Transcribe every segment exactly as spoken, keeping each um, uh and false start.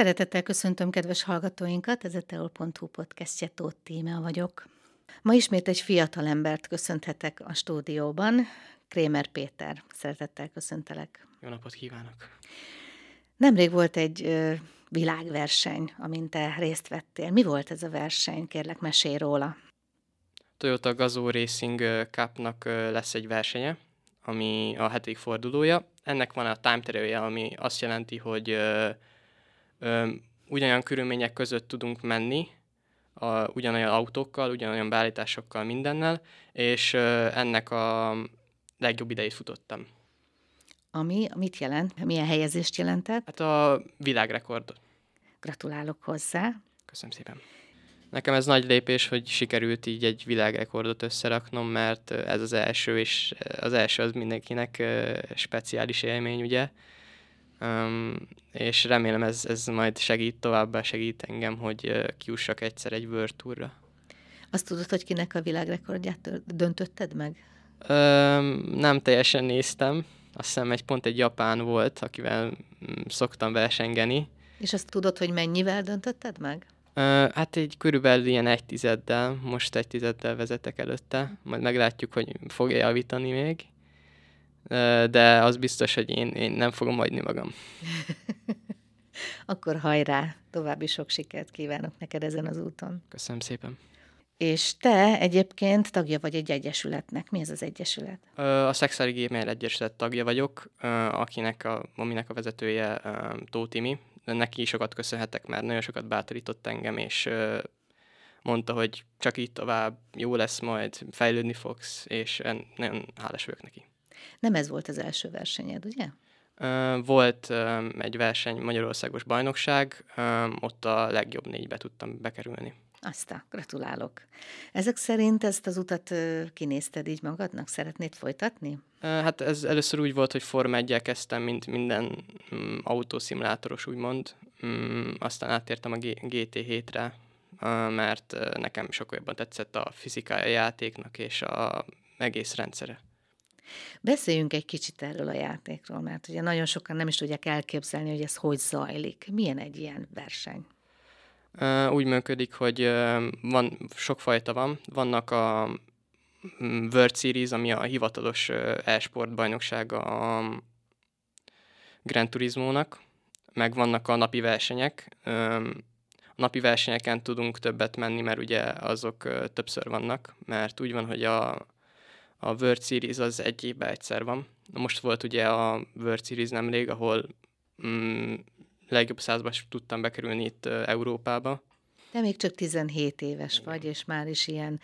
Szeretettel köszöntöm kedves hallgatóinkat, ez a teol pont hu podcastje, Tóth Tímea vagyok. Ma ismét egy fiatal embert köszönhetek a stúdióban, Krémer Péter. Szeretettel köszöntelek. Jó napot kívánok! Nemrég volt egy ö, világverseny, amin te részt vettél. Mi volt ez a verseny? Kérlek, mesélj róla. Toyota Gazoo Racing Cupnak lesz egy versenye, ami a hetedik fordulója. Ennek van a time trialje, ami azt jelenti, hogy ö, ö, ugyanolyan körülmények között tudunk menni, a, ugyanolyan autókkal, ugyanolyan beállításokkal, mindennel, és ö, ennek a legjobb idejét futottam. Ami mit jelent? Milyen helyezést jelentett? Hát a világrekord. Gratulálok hozzá. Köszönöm szépen. Nekem ez nagy lépés, hogy sikerült így egy világrekordot összeraknom, mert ez az első, és az első az mindenkinek speciális élmény, ugye? Um, és remélem ez, ez majd segít, továbbá segít engem, hogy kiussak egyszer egy World Tourra. Azt tudod, hogy kinek a világrekordját döntötted meg? Um, nem teljesen néztem. Azt hiszem egy pont egy japán volt, akivel szoktam versengeni. És azt tudod, hogy mennyivel döntötted meg? Uh, hát egy körülbelül ilyen egy tizeddel, most egy tizeddel vezetek előtte, majd meglátjuk, hogy fog-e javítani még, uh, de az biztos, hogy én, én nem fogom hagyni magam. Akkor hajrá, további sok sikert kívánok neked ezen az úton. Köszönöm szépen. És te egyébként tagja vagy egy egyesületnek. Mi ez az egyesület? A Szexuális Gamer Egyesület tagja vagyok, akinek a, aminek a vezetője Tóth Imi. Neki sokat köszönhetek, mert nagyon sokat bátorított engem, és mondta, hogy csak így tovább, jó lesz majd, fejlődni fogsz, és nagyon hálás vagyok neki. Nem ez volt az első versenyed, ugye? Volt egy verseny, Magyarországos Bajnokság, ott a legjobb négybe tudtam bekerülni. Aztán, gratulálok. Ezek szerint ezt az utat kinézted így magadnak? Szeretnéd folytatni? Hát ez először úgy volt, hogy Forma egyjel kezdtem, mint minden mm, autószimulátoros, úgymond. Mm, aztán áttértem a G T hétre, mert nekem sokkal jobban tetszett a fizikája a játéknak és az egész rendszere. Beszéljünk egy kicsit erről a játékról, mert ugye nagyon sokan nem is tudják elképzelni, hogy ez hogy zajlik. Milyen egy ilyen verseny? Uh, úgy működik, hogy uh, van, sokfajta van. Vannak a World Series, ami a hivatalos uh, e-sport bajnoksága a Gran Turismónak, meg vannak a napi versenyek. Uh, a napi versenyeken tudunk többet menni, mert ugye azok uh, többször vannak, mert úgy van, hogy a, a World Series az egy évben egyszer van. Most volt ugye a World Series nemrég, ahol... Um, legjobb százba tudtam bekerülni itt Európába. De még csak tizenhét éves igen. Vagy, és már is ilyen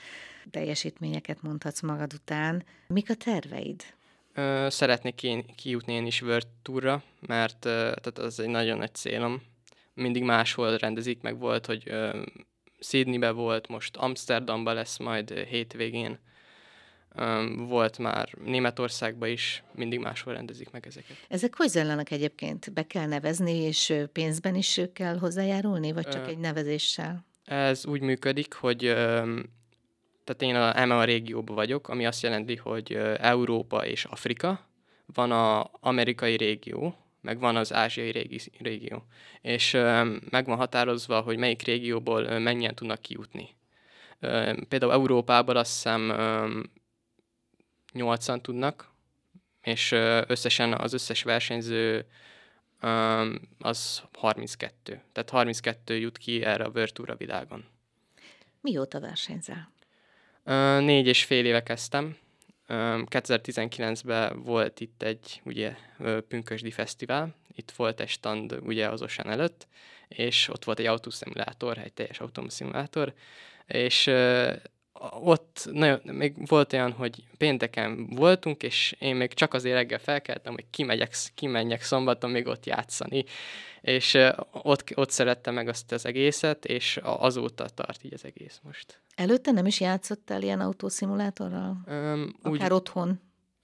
teljesítményeket mondhatsz magad után. Mik a terveid? Ö, szeretnék én, kijutni én is World Tourra, mert ö, tehát az egy nagyon nagy célom. Mindig máshol rendezik, meg volt, hogy ö, Sydneybe volt, most Amsterdamba lesz majd hétvégén. Volt már Németországban is, mindig máshol rendezik meg ezeket. Ezek hogy zajlanak egyébként? Be kell nevezni, és pénzben is kell hozzájárulni, vagy csak Ö, egy nevezéssel? Ez úgy működik, hogy tehát én a E M E A régióban vagyok, ami azt jelenti, hogy Európa és Afrika, van az amerikai régió, meg van az ázsiai régi, régió, és meg van határozva, hogy melyik régióból mennyien tudnak kijutni. Például Európában azt hiszem nyolcan tudnak, és összesen az összes versenyző az harminckettő. Tehát harminckettő jut ki erre a World Tour a világon. Mióta versenyzel? Négy és fél éve kezdtem. kétezer-tizenkilencben volt itt egy ugye, pünkösdi fesztivál, itt volt egy stand ugye, az Ocean előtt, és ott volt egy autószimulátor, egy teljes autószimulátor, és uh, ott nagyon, még volt olyan, hogy pénteken voltunk, és én még csak azért reggel felkeltem, hogy kimegyek, kimenjek szombaton még ott játszani, és uh, ott, ott szerettem meg azt az egészet, és azóta tart így az egész most. Előtte nem is játszottál ilyen autószimulátorral? Um, Akár úgy, otthon?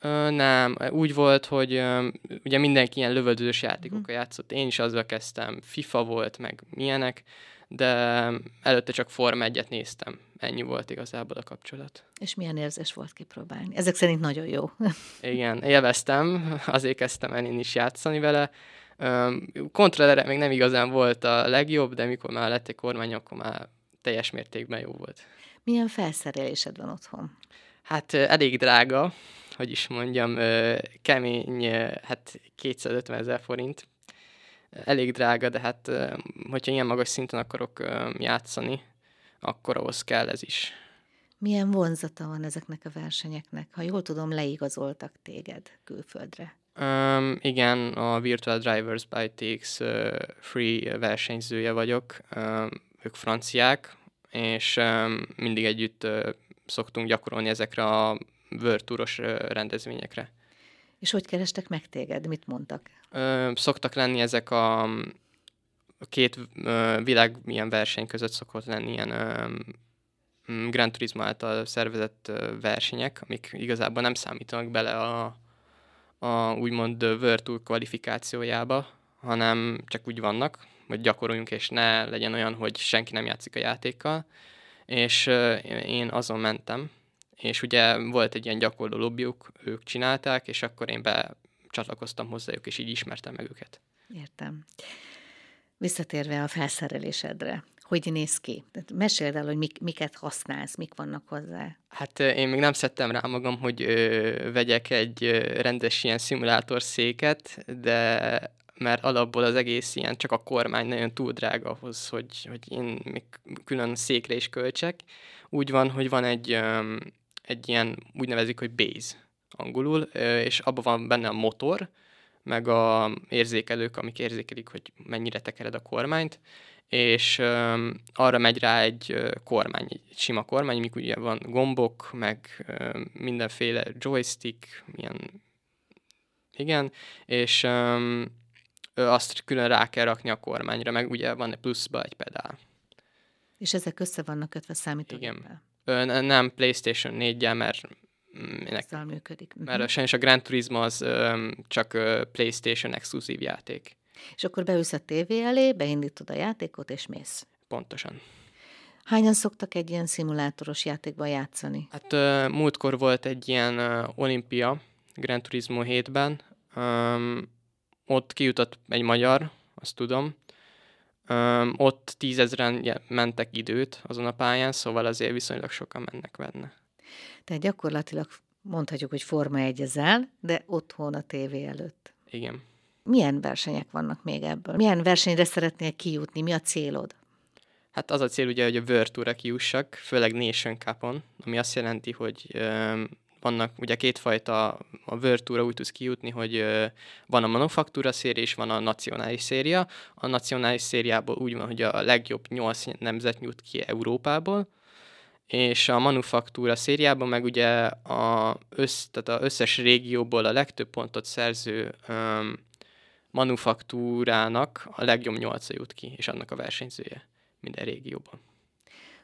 Uh, nem, úgy volt, hogy um, ugye mindenki ilyen lövöldözős játékokkal hmm. játszott, én is azzal kezdtem, FIFA volt, meg milyenek, de előtte csak Forma egyet néztem. Ennyi volt igazából a kapcsolat. És milyen érzés volt kipróbálni? Ezek szerint nagyon jó. Igen, élveztem, azért kezdtem el én is játszani vele, Kontrollere még nem igazán volt a legjobb, de mikor már lett egy kormány, akkor már teljes mértékben jó volt. Milyen felszerelésed van otthon? Hát elég drága, hogy is mondjam, kemény, hát kétszázötven ezer forint. Elég drága, de hát hogyha ilyen magas szinten akarok játszani, akkor ahhoz kell ez is. Milyen vonzata van ezeknek a versenyeknek? Ha jól tudom, leigazoltak téged külföldre. Um, igen, a Virtual Drivers by té iksz három versenyzője vagyok. Um, ők franciák, és um, mindig együtt uh, szoktunk gyakorolni ezekre a World Touros uh, rendezvényekre. És hogy kerestek meg téged? Mit mondtak? Um, szoktak lenni ezek a, a két uh, világ milyen verseny között szokott lenni ilyen um, Gran Turismo által szervezett uh, versenyek, amik igazából nem számítanak bele a a úgymond World Tour kvalifikációjába, hanem csak úgy vannak, hogy gyakoroljunk, és ne legyen olyan, hogy senki nem játszik a játékkal. És én azon mentem, és ugye volt egy ilyen gyakorló lobbyuk, ők csinálták, és akkor én becsatlakoztam hozzájuk, és így ismertem meg őket. Értem. Visszatérve a felszerelésedre, hogy néz ki? Meséld el, hogy mik, miket használsz, mik vannak hozzá. Hát én még nem szedtem rá magam, hogy ö, vegyek egy ö, rendes ilyen szimulátorszéket, de mert alapból az egész ilyen csak a kormány nagyon túl drága ahhoz, hogy, hogy én még külön székre is költsek. Úgy van, hogy van egy, ö, egy ilyen, úgy nevezik, hogy base angolul, ö, és abban van benne a motor, meg a érzékelők, amik érzékelik, hogy mennyire tekered a kormányt, és um, arra megy rá egy uh, kormány, egy sima kormány, mikor ugye van gombok, meg um, mindenféle joystick, ilyen, igen, és um, azt külön rá kell rakni a kormányra, meg ugye van pluszba egy pedál. És ezek össze vannak kötve számítógéppel? Igen. Nem PlayStation néggyel, mert Ennek, működik. Mert sajnos a Gran Turismo az öm, csak ö, PlayStation exkluzív játék. És akkor beülsz a tévé elé, beindítod a játékot, és mész. Pontosan. Hányan szoktak egy ilyen szimulátoros játékban játszani? Hát ö, múltkor volt egy ilyen ö, olimpia Gran Turismo hétben. Öm, ott kijutott egy magyar, azt tudom. Öm, ott tízezren mentek időt azon a pályán, szóval azért viszonylag sokan mennek benne. Tehát gyakorlatilag mondhatjuk, hogy forma egyezel, de otthon a tévé előtt. Igen. Milyen versenyek vannak még ebből? Milyen versenyre szeretnél kijutni? Mi a célod? Hát az a cél ugye, hogy a World Tourra kijussak, főleg Nation Cupon, ami azt jelenti, hogy ö, vannak ugye kétfajta, a World Tourra úgy tudsz kijutni, hogy ö, van a manufaktúra széria és van a nacionális széria. A nacionális szériából úgy van, hogy a legjobb nyolc nemzet nyújt ki Európából, és a manufaktúra szériában meg ugye az össz, összes régióból a legtöbb pontot szerző um, manufaktúrának a legjobb nyolca jut ki, és annak a versenyzője minden régióban.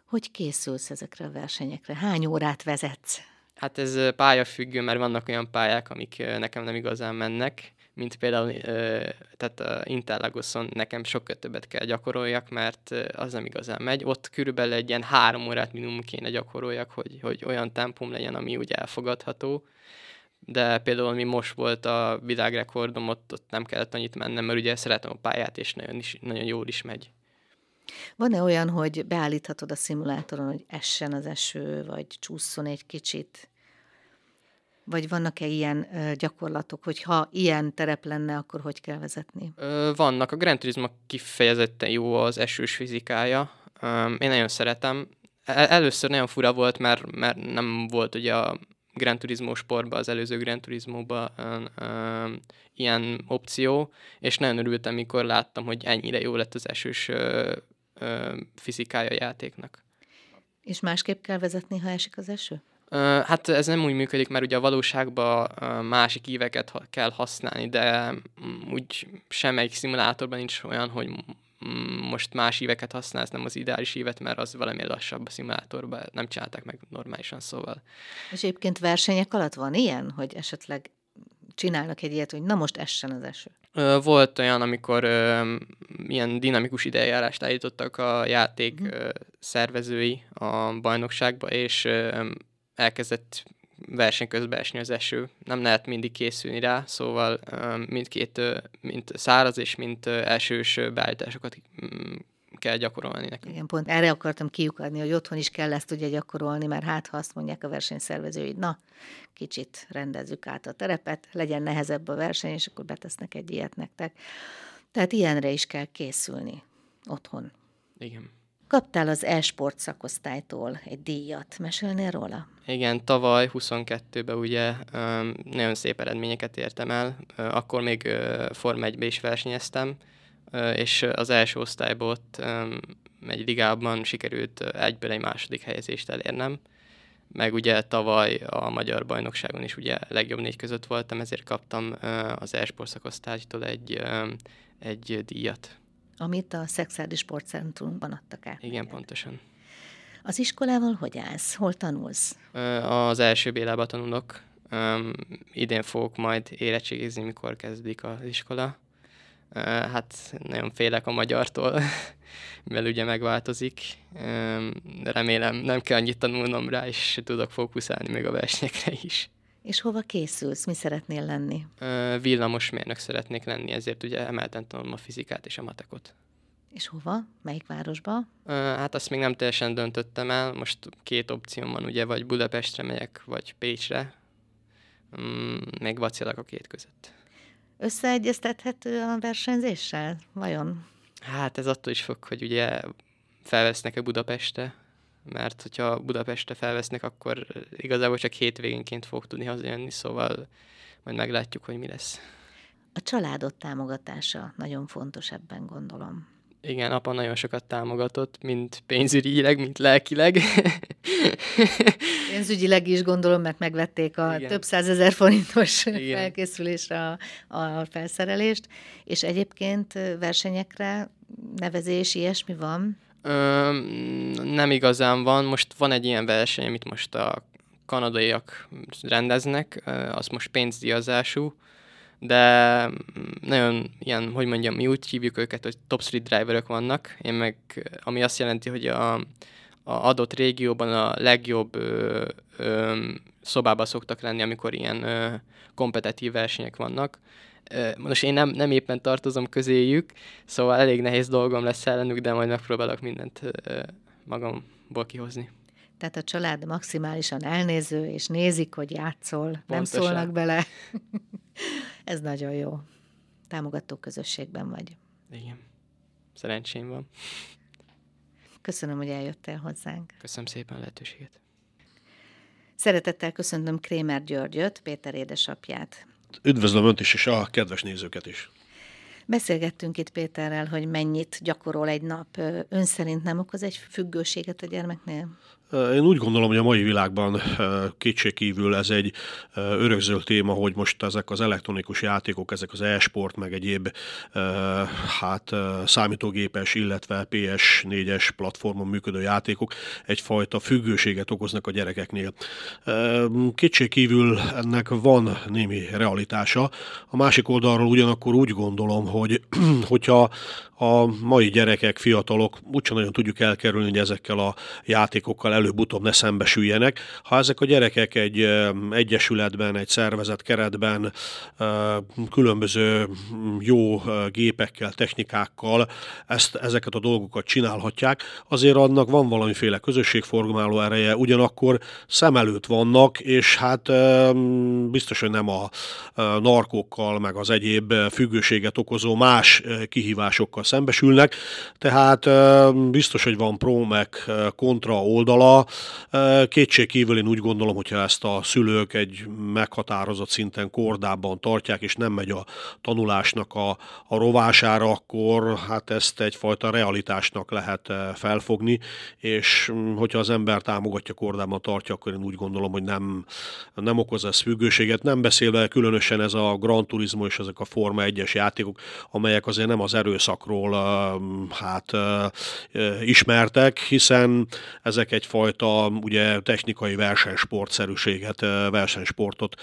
Hogy készülsz ezekre a versenyekre? Hány órát vezetsz? Hát ez pályafüggő, mert vannak olyan pályák, amik nekem nem igazán mennek, mint például tehát a Interlagoson nekem sokkal többet kell gyakoroljak, mert az nem igazán megy. Ott körülbelül egy ilyen három órát minimum kéne gyakoroljak, hogy, hogy olyan tempóm legyen, ami úgy elfogadható. De például mi most volt a világrekordom, ott, ott nem kellett annyit mennem, mert ugye szeretem a pályát, és nagyon, is, nagyon jól is megy. Van-e olyan, hogy beállíthatod a szimulátoron, hogy essen az eső, vagy csúszson egy kicsit? Vagy vannak-e ilyen ö, gyakorlatok, hogy ha ilyen terep lenne, akkor hogy kell vezetni? Ö, vannak. A Gran Turismo kifejezetten jó az esős fizikája. Ö, én nagyon szeretem. El- először nagyon fura volt, mert, mert nem volt ugye a Gran Turismo Sportban, az előző Gran Turismo-ban ö, ö, ilyen opció, és nagyon örültem, mikor láttam, hogy ennyire jó lett az esős ö, ö, fizikája a játéknak. És másképp kell vezetni, ha esik az eső? Hát ez nem úgy működik, mert ugye a valóságban másik íveket kell használni, de úgy semmelyik szimulátorban nincs olyan, hogy most más íveket használsz, nem az ideális ívet, mert az valami lassabb a szimulátorban, nem csinálták meg normálisan, szóval. És egyébként versenyek alatt van ilyen, hogy esetleg csinálnak egy ilyet, hogy na most essen az eső? Volt olyan, amikor ö, ilyen dinamikus időjárást állítottak a játék mm. ö, szervezői a bajnokságba, és ö, elkezdett verseny közben esni az eső. Nem lehet mindig készülni rá, szóval mindkét, mint száraz és mint esős beállításokat kell gyakorolni nekünk. Igen, pont erre akartam kiukadni, hogy otthon is kell ezt ugye gyakorolni, mert hát ha azt mondják a versenyszervezői, na, kicsit rendezzük át a terepet, legyen nehezebb a verseny, és akkor betesznek egy ilyet nektek. Tehát ilyenre is kell készülni otthon. Igen. Kaptál az e-sport szakosztálytól egy díjat. Mesélnél róla? Igen, tavaly huszonkettőben ugye nagyon szép eredményeket értem el. Akkor még Forma egyben is versenyeztem, és az első osztályból ott egy ligában sikerült egyből egy második helyezést elérnem. Meg ugye tavaly a magyar bajnokságon is ugye legjobb négy között voltam, ezért kaptam az e-sport szakosztálytól egy, egy díjat. Amit a Szexuális Sportcentrumban adtak át. Igen, neked. Pontosan. Az iskolával hogy állsz? Hol tanulsz? Az első Bélában tanulok. Idén fogok majd érettségizni, mikor kezdik az iskola. Hát nagyon félek a magyartól, mivel ugye megváltozik. Remélem nem kell annyit tanulnom rá, és tudok fókuszálni még a versenyekre is. És hova készülsz? Mi szeretnél lenni? Villamosmérnök szeretnék lenni, ezért ugye emelten tanulom a fizikát és a matekot. És hova? Melyik városba? Hát azt még nem teljesen döntöttem el. Most két opcióm van, ugye, vagy Budapestre megyek, vagy Pécsre. Még vacilak a két között. Összeegyeztethető a versenyzéssel? Vajon? Hát ez attól is fog, hogy ugye felvesznek-e Budapestre, mert hogyha Budapestre felvesznek, akkor igazából csak hétvégénként fog tudni hazajönni, szóval majd meglátjuk, hogy mi lesz. A családod támogatása nagyon fontos ebben, gondolom. Igen, apa nagyon sokat támogatott, mind pénzügyileg, mind lelkileg. Pénzügyileg is gondolom, mert megvették a igen. több százezer forintos igen. felkészülésre a, a felszerelést, és egyébként versenyekre nevezés, ilyesmi van? Ö, nem igazán van. Most van egy ilyen verseny, amit most a kanadaiak rendeznek, az most pénzdíjazású, de nagyon ilyen, hogy mondjam, mi úgy hívjuk őket, hogy top street driverök vannak, én meg, ami azt jelenti, hogy a, a adott régióban a legjobb ö, ö, szobába szoktak lenni, amikor ilyen ö, kompetitív versenyek vannak. Most én nem, nem éppen tartozom közéjük, szóval elég nehéz dolgom lesz ellenük, de majd megpróbálok mindent magamból kihozni. Tehát a család maximálisan elnéző, és nézik, hogy játszol, pontosan. Nem szólnak bele. Ez nagyon jó. Támogató közösségben vagy. Igen. Szerencsém van. Köszönöm, hogy eljöttél hozzánk. Köszönöm szépen a lehetőséget. Szeretettel köszöntöm Krémer Györgyöt, Péter édesapját. Üdvözlöm Önt is, és a kedves nézőket is. Beszélgettünk itt Péterrel, hogy mennyit gyakorol egy nap. Ön szerint nem okoz egy függőséget a gyermeknél? Én úgy gondolom, hogy a mai világban kétségkívül ez egy örökzöld téma, hogy most ezek az elektronikus játékok, ezek az e-sport, meg egyéb hát, számítógépes, illetve pé es négyes platformon működő játékok egyfajta függőséget okoznak a gyerekeknél. Kétségkívül ennek van némi realitása. A másik oldalról ugyanakkor úgy gondolom, hogy hogyha a mai gyerekek, fiatalok úgysem nagyon tudjuk elkerülni, hogy ezekkel a játékokkal előbb-utóbb ne szembesüljenek. Ha ezek a gyerekek egy egyesületben, egy szervezet keretben különböző jó gépekkel, technikákkal ezt, ezeket a dolgokat csinálhatják, azért annak van valamiféle közösségformáló ereje, ugyanakkor szem előtt vannak, és hát biztos, hogy nem a narkókkal, meg az egyéb függőséget okozó más kihívásokkal szembesülnek, tehát biztos, hogy van pró meg kontra oldala. Kétségkívül én úgy gondolom, hogyha ezt a szülők egy meghatározott szinten kordában tartják, és nem megy a tanulásnak a, a rovására, akkor hát ezt egyfajta realitásnak lehet felfogni, és hogyha az ember támogatja, kordában tartja, akkor én úgy gondolom, hogy nem, nem okoz ez függőséget, nem beszélve különösen ez a Gran Turismo és ezek a Forma egyes játékok, amelyek azért nem az erőszakról jól hát ismertek, hiszen ezek egyfajta ugye technikai versenysportszerűséget, versenysportot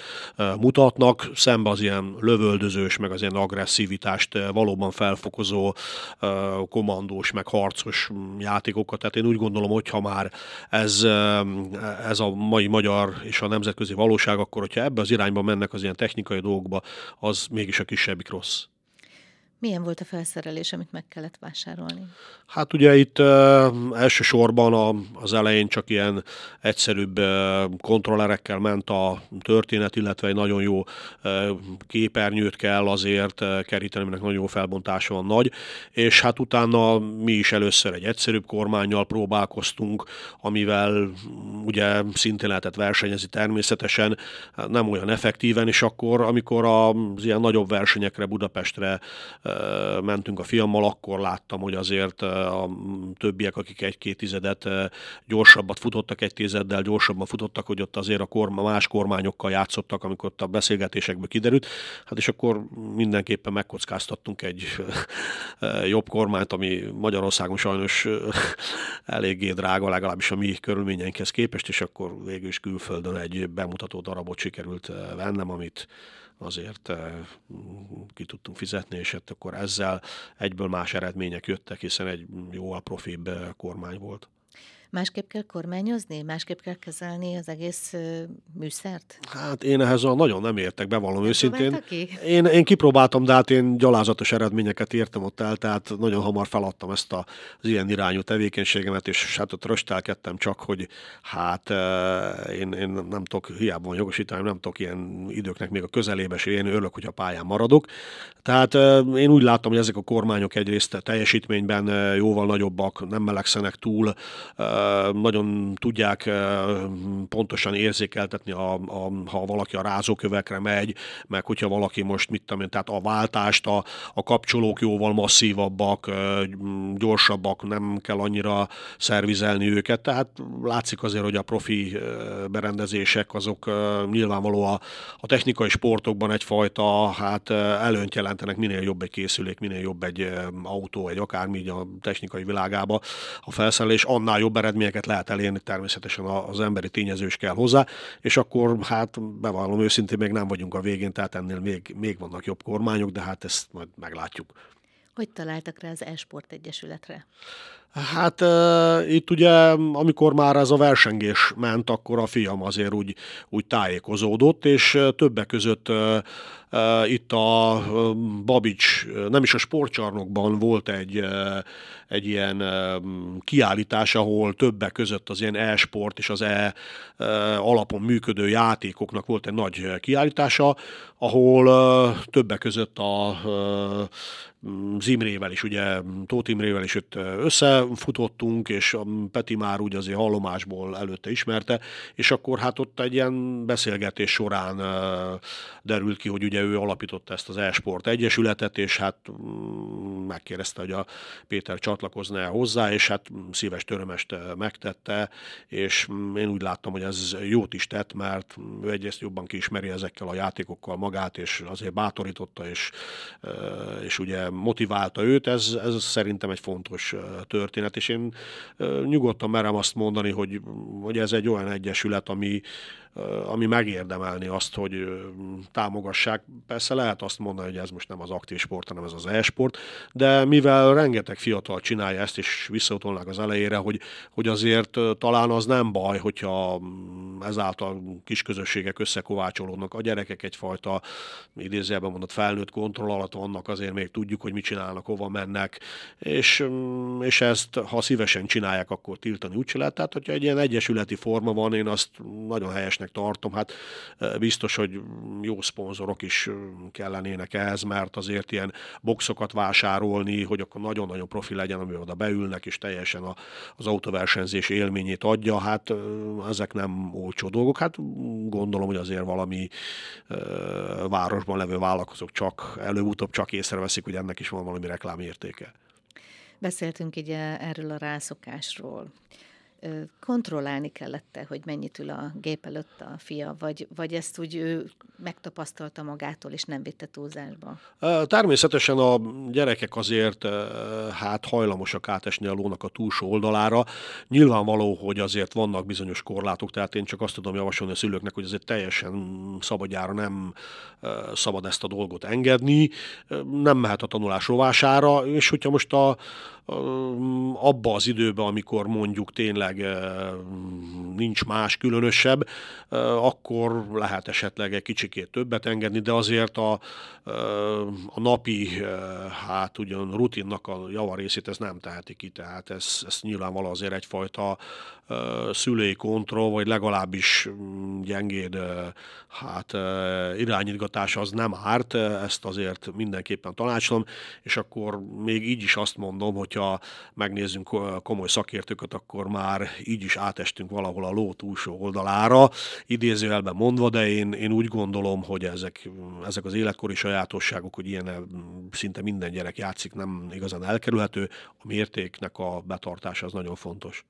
mutatnak, szembe az ilyen lövöldözős, meg az ilyen agresszivitást valóban felfokozó kommandós, meg harcos játékokat. Tehát én úgy gondolom, hogy ha már ez, ez a mai magyar és a nemzetközi valóság, akkor hogyha ebbe az irányba mennek az ilyen technikai dolgokba, az mégis a kisebbik rossz. Milyen volt a felszerelés, amit meg kellett vásárolni? Hát ugye itt uh, elsősorban a, az elején csak ilyen egyszerűbb uh, kontrollerekkel ment a történet, illetve egy nagyon jó uh, képernyőt kell azért uh, keríteni, aminek nagyon jó felbontása van, nagy, és hát utána mi is először egy egyszerűbb kormánnyal próbálkoztunk, amivel ugye szintén lehetett versenyezni természetesen, nem olyan effektíven, és akkor, amikor az ilyen nagyobb versenyekre, Budapestre mentünk a fiammal, akkor láttam, hogy azért a többiek, akik egy-két tizedet gyorsabbat futottak, egy tizeddel gyorsabban futottak, hogy ott azért a korma, más kormányokkal játszottak, amikor ott a beszélgetésekből kiderült. Hát és akkor mindenképpen megkockáztattunk egy jobb kormányt, ami Magyarországon sajnos eléggé drága, legalábbis a mi körülményeinkhez képest, és akkor végül is külföldön egy bemutató darabot sikerült vennem, amit azért ki tudtunk fizetni, és hát akkor ezzel egyből más eredmények jöttek, hiszen egy jóval profibb kormány volt. Másképp kell kormányozni? Másképp kell kezelni az egész műszert? Hát én ehhez nagyon nem értek, bevallom nem őszintén. Én, én kipróbáltam, de hát én gyalázatos eredményeket értem ott el, tehát nagyon hamar feladtam ezt a, az ilyen irányú tevékenységemet, és hát ott röstelkedtem csak, hogy hát én, én nem tudok, hiába van jogosítani, nem tudok ilyen időknek még a közelébe, és én örülök, hogy a pályán maradok. Tehát én úgy láttam, hogy ezek a kormányok egyrészt teljesítményben jóval nagyobbak, nem melegszenek túl, nagyon tudják pontosan érzékeltetni, a, a, ha valaki a rázókövekre megy, meg hogyha valaki most, mit tudom én, tehát a váltást, a, a kapcsolók jóval masszívabbak, gyorsabbak, nem kell annyira szervizelni őket, tehát látszik azért, hogy a profi berendezések azok nyilvánvaló a, a technikai sportokban egyfajta hát előnyt jelentenek, minél jobb egy készülék, minél jobb egy autó, egy akármi a technikai világába a felszerelés, annál jobb eredményeket lehet elérni, természetesen az emberi tényező is kell hozzá, és akkor hát bevallom őszintén, még nem vagyunk a végén, tehát ennél még, még vannak jobb kormányok, de hát ezt majd meglátjuk. Hogy találtak rá az e-sport egyesületre? Hát e, itt ugye, amikor már ez a versengés ment, akkor a fiam azért úgy, úgy tájékozódott, és többek között e, e, itt a Babics, nem is a sportcsarnokban volt egy, e, egy ilyen e, kiállítás, ahol többek között az ilyen e-sport és az e, e alapon működő játékoknak volt egy nagy kiállítása, ahol e, többek között a e, az Imrével is, ugye Tóth Imrével is itt összefutottunk, és a Peti már úgy azért hallomásból előtte ismerte, és akkor hát ott egy ilyen beszélgetés során derült ki, hogy ugye ő alapította ezt az e-sport egyesületet, és hát megkérdezte, hogy a Péter csatlakozna hozzá, és hát szíves törömest megtette, és én úgy láttam, hogy ez jót is tett, mert ő egyrészt jobban kiismeri ezekkel a játékokkal magát, és azért bátorította, és, és ugye motiválta őt, ez, ez szerintem egy fontos történet, és én nyugodtan merem azt mondani, hogy, hogy ez egy olyan egyesület, ami, ami megérdemelni azt, hogy támogassák. Persze lehet azt mondani, hogy ez most nem az aktív sport, hanem ez az e-sport, de mivel rengeteg fiatal csinálja ezt, és visszautolnák az elejére, hogy, hogy azért talán az nem baj, hogyha ezáltal kis közösségek összekovácsolódnak. A gyerekek egyfajta, idézőjelben mondott, felnőtt kontroll alatt vannak, azért még tudjuk, hogy mit csinálnak, hova mennek, és, és ezt, ha szívesen csinálják, akkor tiltani úgy se lehet. Tehát, hogyha egy ilyen egyesületi forma van, én azt nagyon helyesnek tartom. Hát biztos, hogy jó szponzorok is kellenének ehhez, mert azért ilyen boxokat vásárolni, hogy akkor nagyon-nagyon profi legyen, amivel oda beülnek, és teljesen a, az autóversenyzés élményét adja, hát ezek nem olcsó dolgok. Hát gondolom, hogy azért valami e, városban levő vállalkozók csak előbb-utóbb csak észreveszik, hogy ennek is van valami reklámértéke. Beszéltünk így erről a rászokásról. kontrollálni kellett, hogy mennyit ül a gép előtt a fia, vagy, vagy ezt úgy ő megtapasztalta magától, és nem vitte túlzásba? Természetesen a gyerekek azért hát hajlamosak átesni a lónak a túlsó oldalára. Nyilvánvaló, hogy azért vannak bizonyos korlátok, tehát én csak azt tudom javasolni a szülőknek, hogy azért teljesen szabadjára nem szabad ezt a dolgot engedni, nem mehet a tanulás rovására, és hogyha most a abba az időben, amikor mondjuk tényleg nincs más különösebb, akkor lehet esetleg egy kicsikét többet engedni, de azért a, a napi, hát ugyan rutinnak a javarészét ez nem teheti ki, tehát ez, ez nyilvánvalóan azért egyfajta szülői kontroll, vagy legalábbis gyengéd hát, irányítgatás az nem árt, ezt azért mindenképpen tanácsolom, és akkor még így is azt mondom, hogy ha megnézzünk komoly szakértőket, akkor már így is átestünk valahol a ló túlsó oldalára, idézőjelben mondva, de én, én úgy gondolom, hogy ezek, ezek az életkori sajátosságok, hogy ilyen szinte minden gyerek játszik, nem igazán elkerülhető, a mértéknek a betartása az nagyon fontos.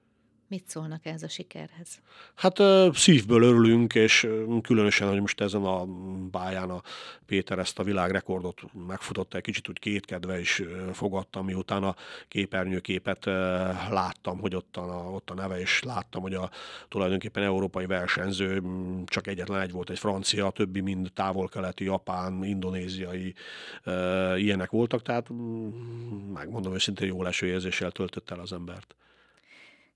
Mit szólnak ez a sikerhez? Hát szívből örülünk, és különösen, hogy most ezen a pályán a Péter ezt a világrekordot megfutotta, egy kicsit úgy kétkedve is fogadtam, miután a képernyőképet láttam, hogy ott a, ott a neve, és láttam, hogy a tulajdonképpen európai versenyző, csak egyetlen egy volt, egy francia, a többi mind távol-keleti, japán, indonéziai ilyenek voltak, tehát megmondom őszintén, jó leső érzéssel töltött el az embert.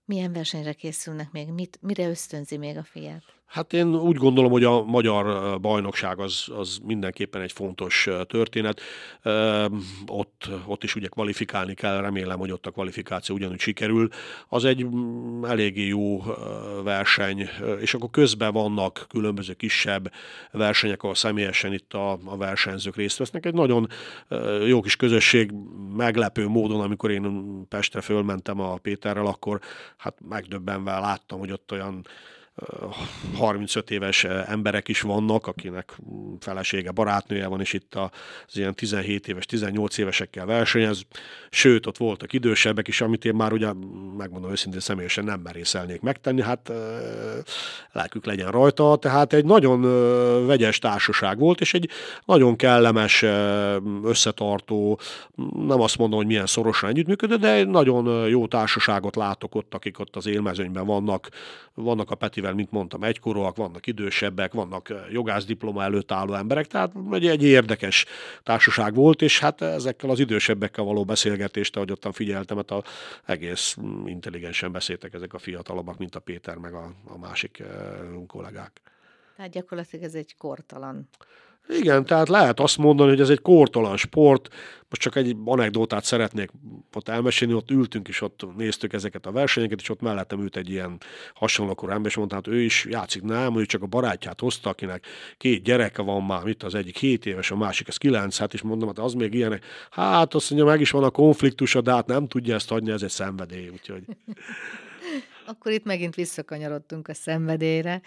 Milyen versenyre készülnek még? Mit, mire ösztönzi még a fiát? Hát én úgy gondolom, hogy a magyar bajnokság az, az mindenképpen egy fontos történet. Ö, ott, ott is ugye kvalifikálni kell, remélem, hogy ott a kvalifikáció ugyanúgy sikerül. Az egy eléggé jó verseny, és akkor közben vannak különböző kisebb versenyek, ahol személyesen itt a, a versenyzők részt vesznek. Egy nagyon jó kis közösség, meglepő módon, amikor én Pestre fölmentem a Péterrel, akkor hát megdöbbenve láttam, hogy ott olyan harmincöt éves emberek is vannak, akinek felesége, barátnője van, és itt az ilyen tizenhét éves, tizennyolc évesekkel versenyez, sőt, ott voltak idősebbek is, amit én már ugye, megmondom őszintén, személyesen nem merészelnék megtenni, hát lelkük legyen rajta, tehát egy nagyon vegyes társaság volt, és egy nagyon kellemes, összetartó, nem azt mondom, hogy milyen szorosan együttműködő, de egy nagyon jó társaságot látok ott, akik ott az élmezőnyben vannak, vannak a Petivel, mint mondtam, egykorúak, vannak idősebbek, vannak jogászdiploma előtt álló emberek, tehát egy, egy érdekes társaság volt, és hát ezekkel az idősebbekkel való beszélgetést, ahogy ottan figyeltem, hát a, egész intelligensen beszéltek ezek a fiatalabbak, mint a Péter meg a, a másik kollégák. Tehát gyakorlatilag ez egy kortalan. Igen, tehát lehet azt mondani, hogy ez egy kortalan sport. Most csak egy anekdótát szeretnék ott elmesélni, ott ültünk és ott néztük ezeket a versenyeket, és ott mellettem ült egy ilyen hasonlókorú ember, és mondta, hát ő is játszik, nem, ő csak a barátját hozta, akinek két gyereke van már, itt az egyik hét éves, a másik az kilenc, hát és mondom, hát az még ilyenek, hát azt mondja, meg is van a konfliktusa, de hát nem tudja ezt hagyni, ez egy szenvedély, úgyhogy. Akkor itt megint visszakanyarodtunk a szenvedélyre.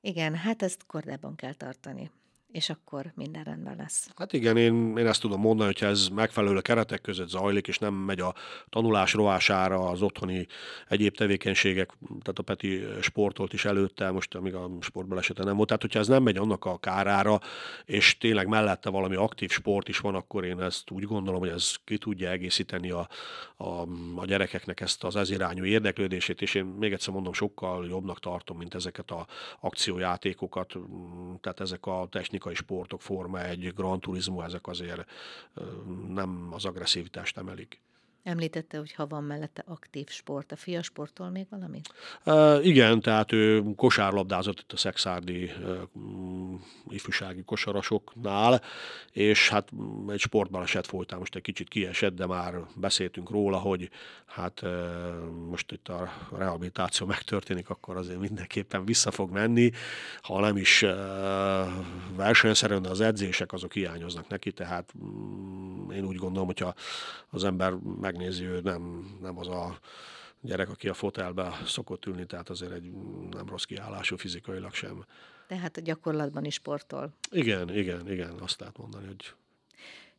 Igen, hát ezt kordában kell tartani, és akkor minden rendben lesz. Hát igen, én, én ezt tudom mondani, hogyha ez megfelelő keretek között zajlik, és nem megy a tanulás rovására, az otthoni egyéb tevékenységek, tehát a Peti sportolt is előtte, most amíg a sportbalesete nem volt, tehát hogyha ez nem megy annak a kárára, és tényleg mellette valami aktív sport is van, akkor én ezt úgy gondolom, hogy ez ki tudja egészíteni a, a, a gyerekeknek ezt az ez irányú érdeklődését, és én még egyszer mondom, sokkal jobbnak tartom, mint ezeket az akciójátékokat, tehát ezek a technikai sportok, forma egy, Gran Turismo, ezek azért nem az agresszivitást emelik. Említette, hogy ha van mellette aktív sport, a fia sporttól még valamit? E, igen, tehát ő kosárlabdázott itt a szexárdi e, ifjúsági kosarasoknál, és hát egy sportbaleset folytán most egy kicsit kiesett, de már beszéltünk róla, hogy hát e, most itt a rehabilitáció megtörténik, akkor azért mindenképpen vissza fog menni, ha nem is e, versenyszerűen, de az edzések azok hiányoznak neki, tehát m- én úgy gondolom, hogyha az ember meg nézi, ő nem, nem az a gyerek, aki a fotelbe szokott ülni, tehát azért egy nem rossz kiállású fizikailag sem. Tehát a gyakorlatban is sportol. Igen, igen, igen, azt lehet mondani, hogy...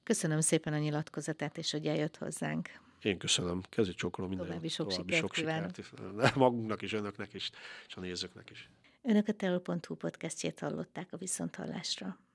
Köszönöm szépen a nyilatkozatát, és hogy eljött hozzánk. Én köszönöm. Kezi csókolom minden. További sok további sikert, sok sikert magunknak is, önöknek is, és a nézőknek is. Önök a teol pont hu podcastjét hallották a viszonthallásra.